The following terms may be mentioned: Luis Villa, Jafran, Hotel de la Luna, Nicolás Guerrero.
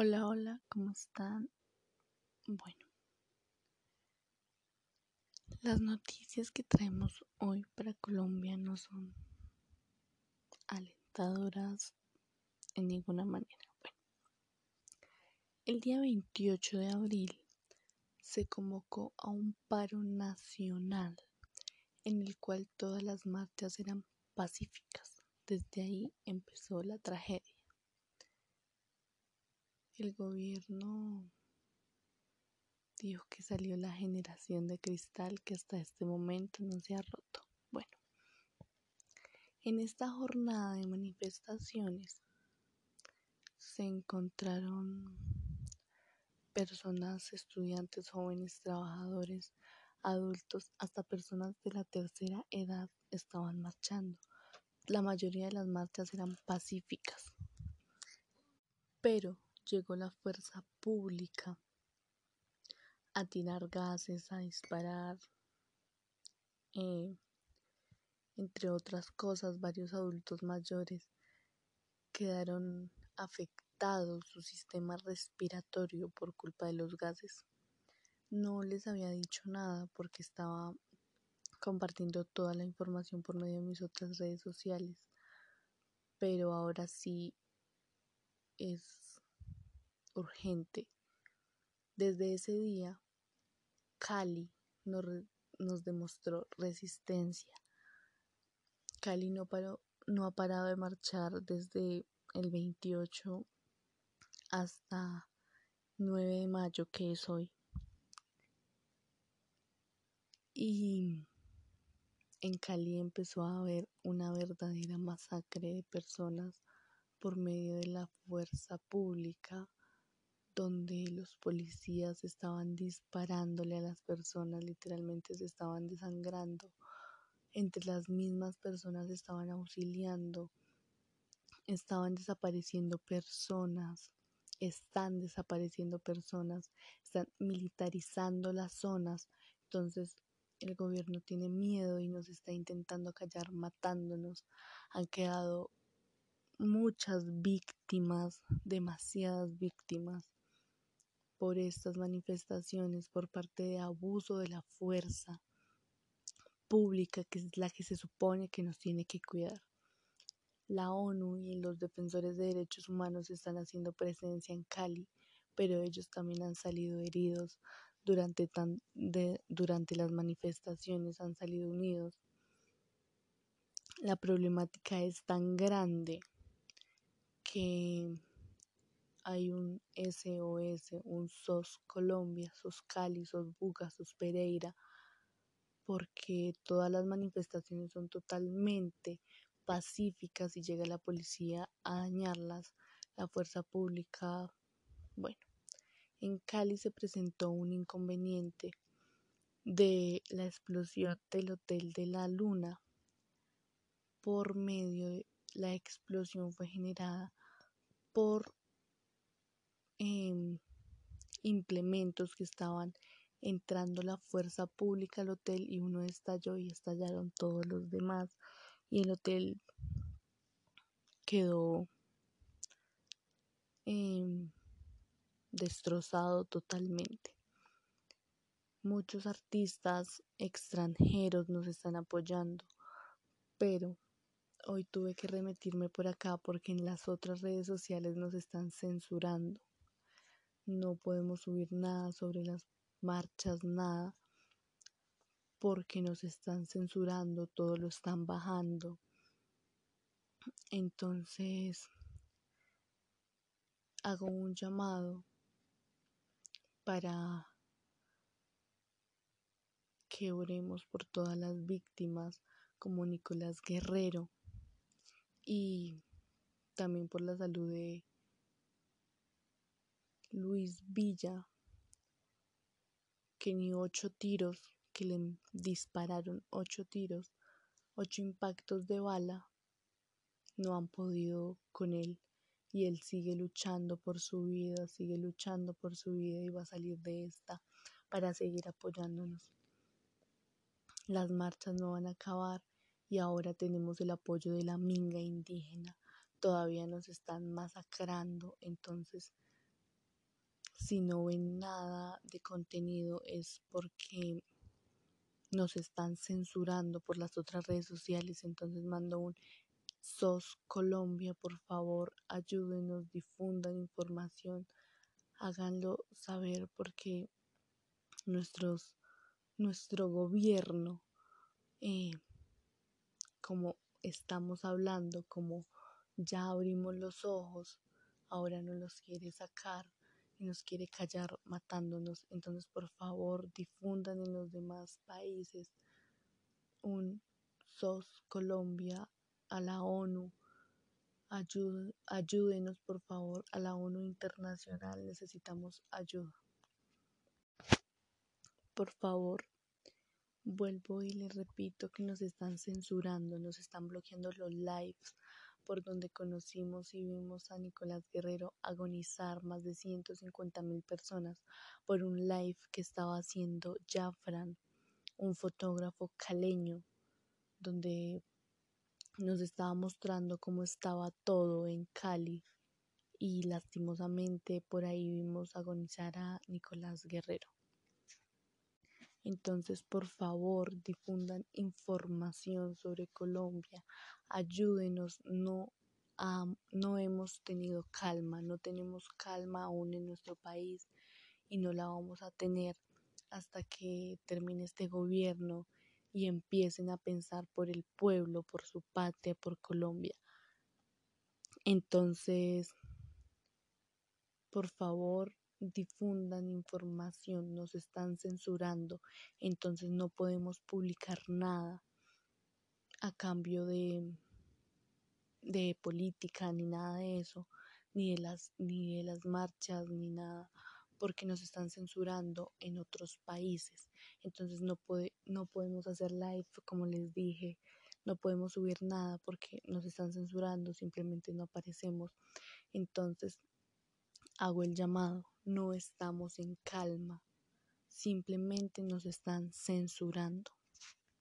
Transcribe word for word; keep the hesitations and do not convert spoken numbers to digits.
Hola, hola, ¿cómo están? Bueno, las noticias que traemos hoy para Colombia no son alentadoras en ninguna manera. Bueno, el día veintiocho de abril se convocó a un paro nacional en el cual todas las marchas eran pacíficas. Desde ahí empezó la tragedia. El gobierno dijo que salió la generación de cristal que hasta este momento no se ha roto. Bueno, en esta jornada de manifestaciones se encontraron personas, estudiantes, jóvenes, trabajadores, adultos, hasta personas de la tercera edad estaban marchando. La mayoría de las marchas eran pacíficas, pero llegó la fuerza pública a tirar gases, a disparar, eh, entre otras cosas. Varios adultos mayores quedaron afectados su sistema respiratorio por culpa de los gases. No les había dicho nada porque estaba compartiendo toda la información por medio de mis otras redes sociales, pero ahora sí es urgente. Desde ese día, Cali nos, nos demostró resistencia. Cali no, paró, no ha parado de marchar desde el veintiocho hasta nueve de mayo, que es hoy. Y en Cali empezó a haber una verdadera masacre de personas por medio de la fuerza pública, donde los policías estaban disparándole a las personas, literalmente se estaban desangrando, entre las mismas personas estaban auxiliando, estaban desapareciendo personas, están desapareciendo personas, están militarizando las zonas. Entonces el gobierno tiene miedo y nos está intentando callar matándonos. Han quedado muchas víctimas, demasiadas víctimas, por estas manifestaciones, por parte de abuso de la fuerza pública, que es la que se supone que nos tiene que cuidar. La ONU y los defensores de derechos humanos están haciendo presencia en Cali, pero ellos también han salido heridos durante, tan, de, durante las manifestaciones, han salido unidos. La problemática es tan grande que hay un S O S, un S O S Colombia, S O S Cali, S O S Buga, S O S Pereira, porque todas las manifestaciones son totalmente pacíficas y llega la policía a dañarlas, la fuerza pública. Bueno, en Cali se presentó un inconveniente de la explosión del Hotel de la Luna. Por medio de la explosión fue generada por Eh, implementos que estaban entrando la fuerza pública al hotel, y uno estalló y estallaron todos los demás, y el hotel quedó eh, destrozado totalmente. Muchos artistas extranjeros nos están apoyando, pero hoy tuve que remitirme por acá porque en las otras redes sociales nos están censurando. No podemos subir nada sobre las marchas, nada, porque nos están censurando, todo lo están bajando. Entonces, hago un llamado para que oremos por todas las víctimas, como Nicolás Guerrero, y también por la salud de Luis Villa, que ni ocho tiros que le dispararon, ocho tiros, ocho impactos de bala, no han podido con él, y él sigue luchando por su vida, sigue luchando por su vida y va a salir de esta para seguir apoyándonos. Las marchas no van a acabar y ahora tenemos el apoyo de la minga indígena, todavía nos están masacrando. Entonces si no ven nada de contenido es porque nos están censurando por las otras redes sociales. Entonces mando un S O S Colombia, por favor, ayúdenos, difundan información, háganlo saber, porque nuestros nuestro gobierno, eh, como estamos hablando, como ya abrimos los ojos, ahora no los quiere sacar y nos quiere callar matándonos. Entonces, por favor, difundan en los demás países un S O S Colombia a la ONU. Ayud, ayúdenos, por favor, a la ONU internacional. Necesitamos ayuda. Por favor, vuelvo y les repito que nos están censurando, nos están bloqueando los lives por donde conocimos y vimos a Nicolás Guerrero agonizar más de ciento cincuenta mil personas por un live que estaba haciendo Jafran, un fotógrafo caleño, donde nos estaba mostrando cómo estaba todo en Cali, y lastimosamente por ahí vimos agonizar a Nicolás Guerrero. Entonces, por favor, difundan información sobre Colombia, ayúdenos, no, um, no hemos tenido calma, no tenemos calma aún en nuestro país y no la vamos a tener hasta que termine este gobierno y empiecen a pensar por el pueblo, por su patria, por Colombia. Entonces, por favor, difundan información, nos están censurando, entonces no podemos publicar nada a cambio de, de política, ni nada de eso, ni de las, ni de las marchas, ni nada, porque nos están censurando en otros países. Entonces no, puede, no podemos hacer live, como les dije, no podemos subir nada porque nos están censurando, simplemente no aparecemos. Entonces hago el llamado, no estamos en calma, simplemente nos están censurando.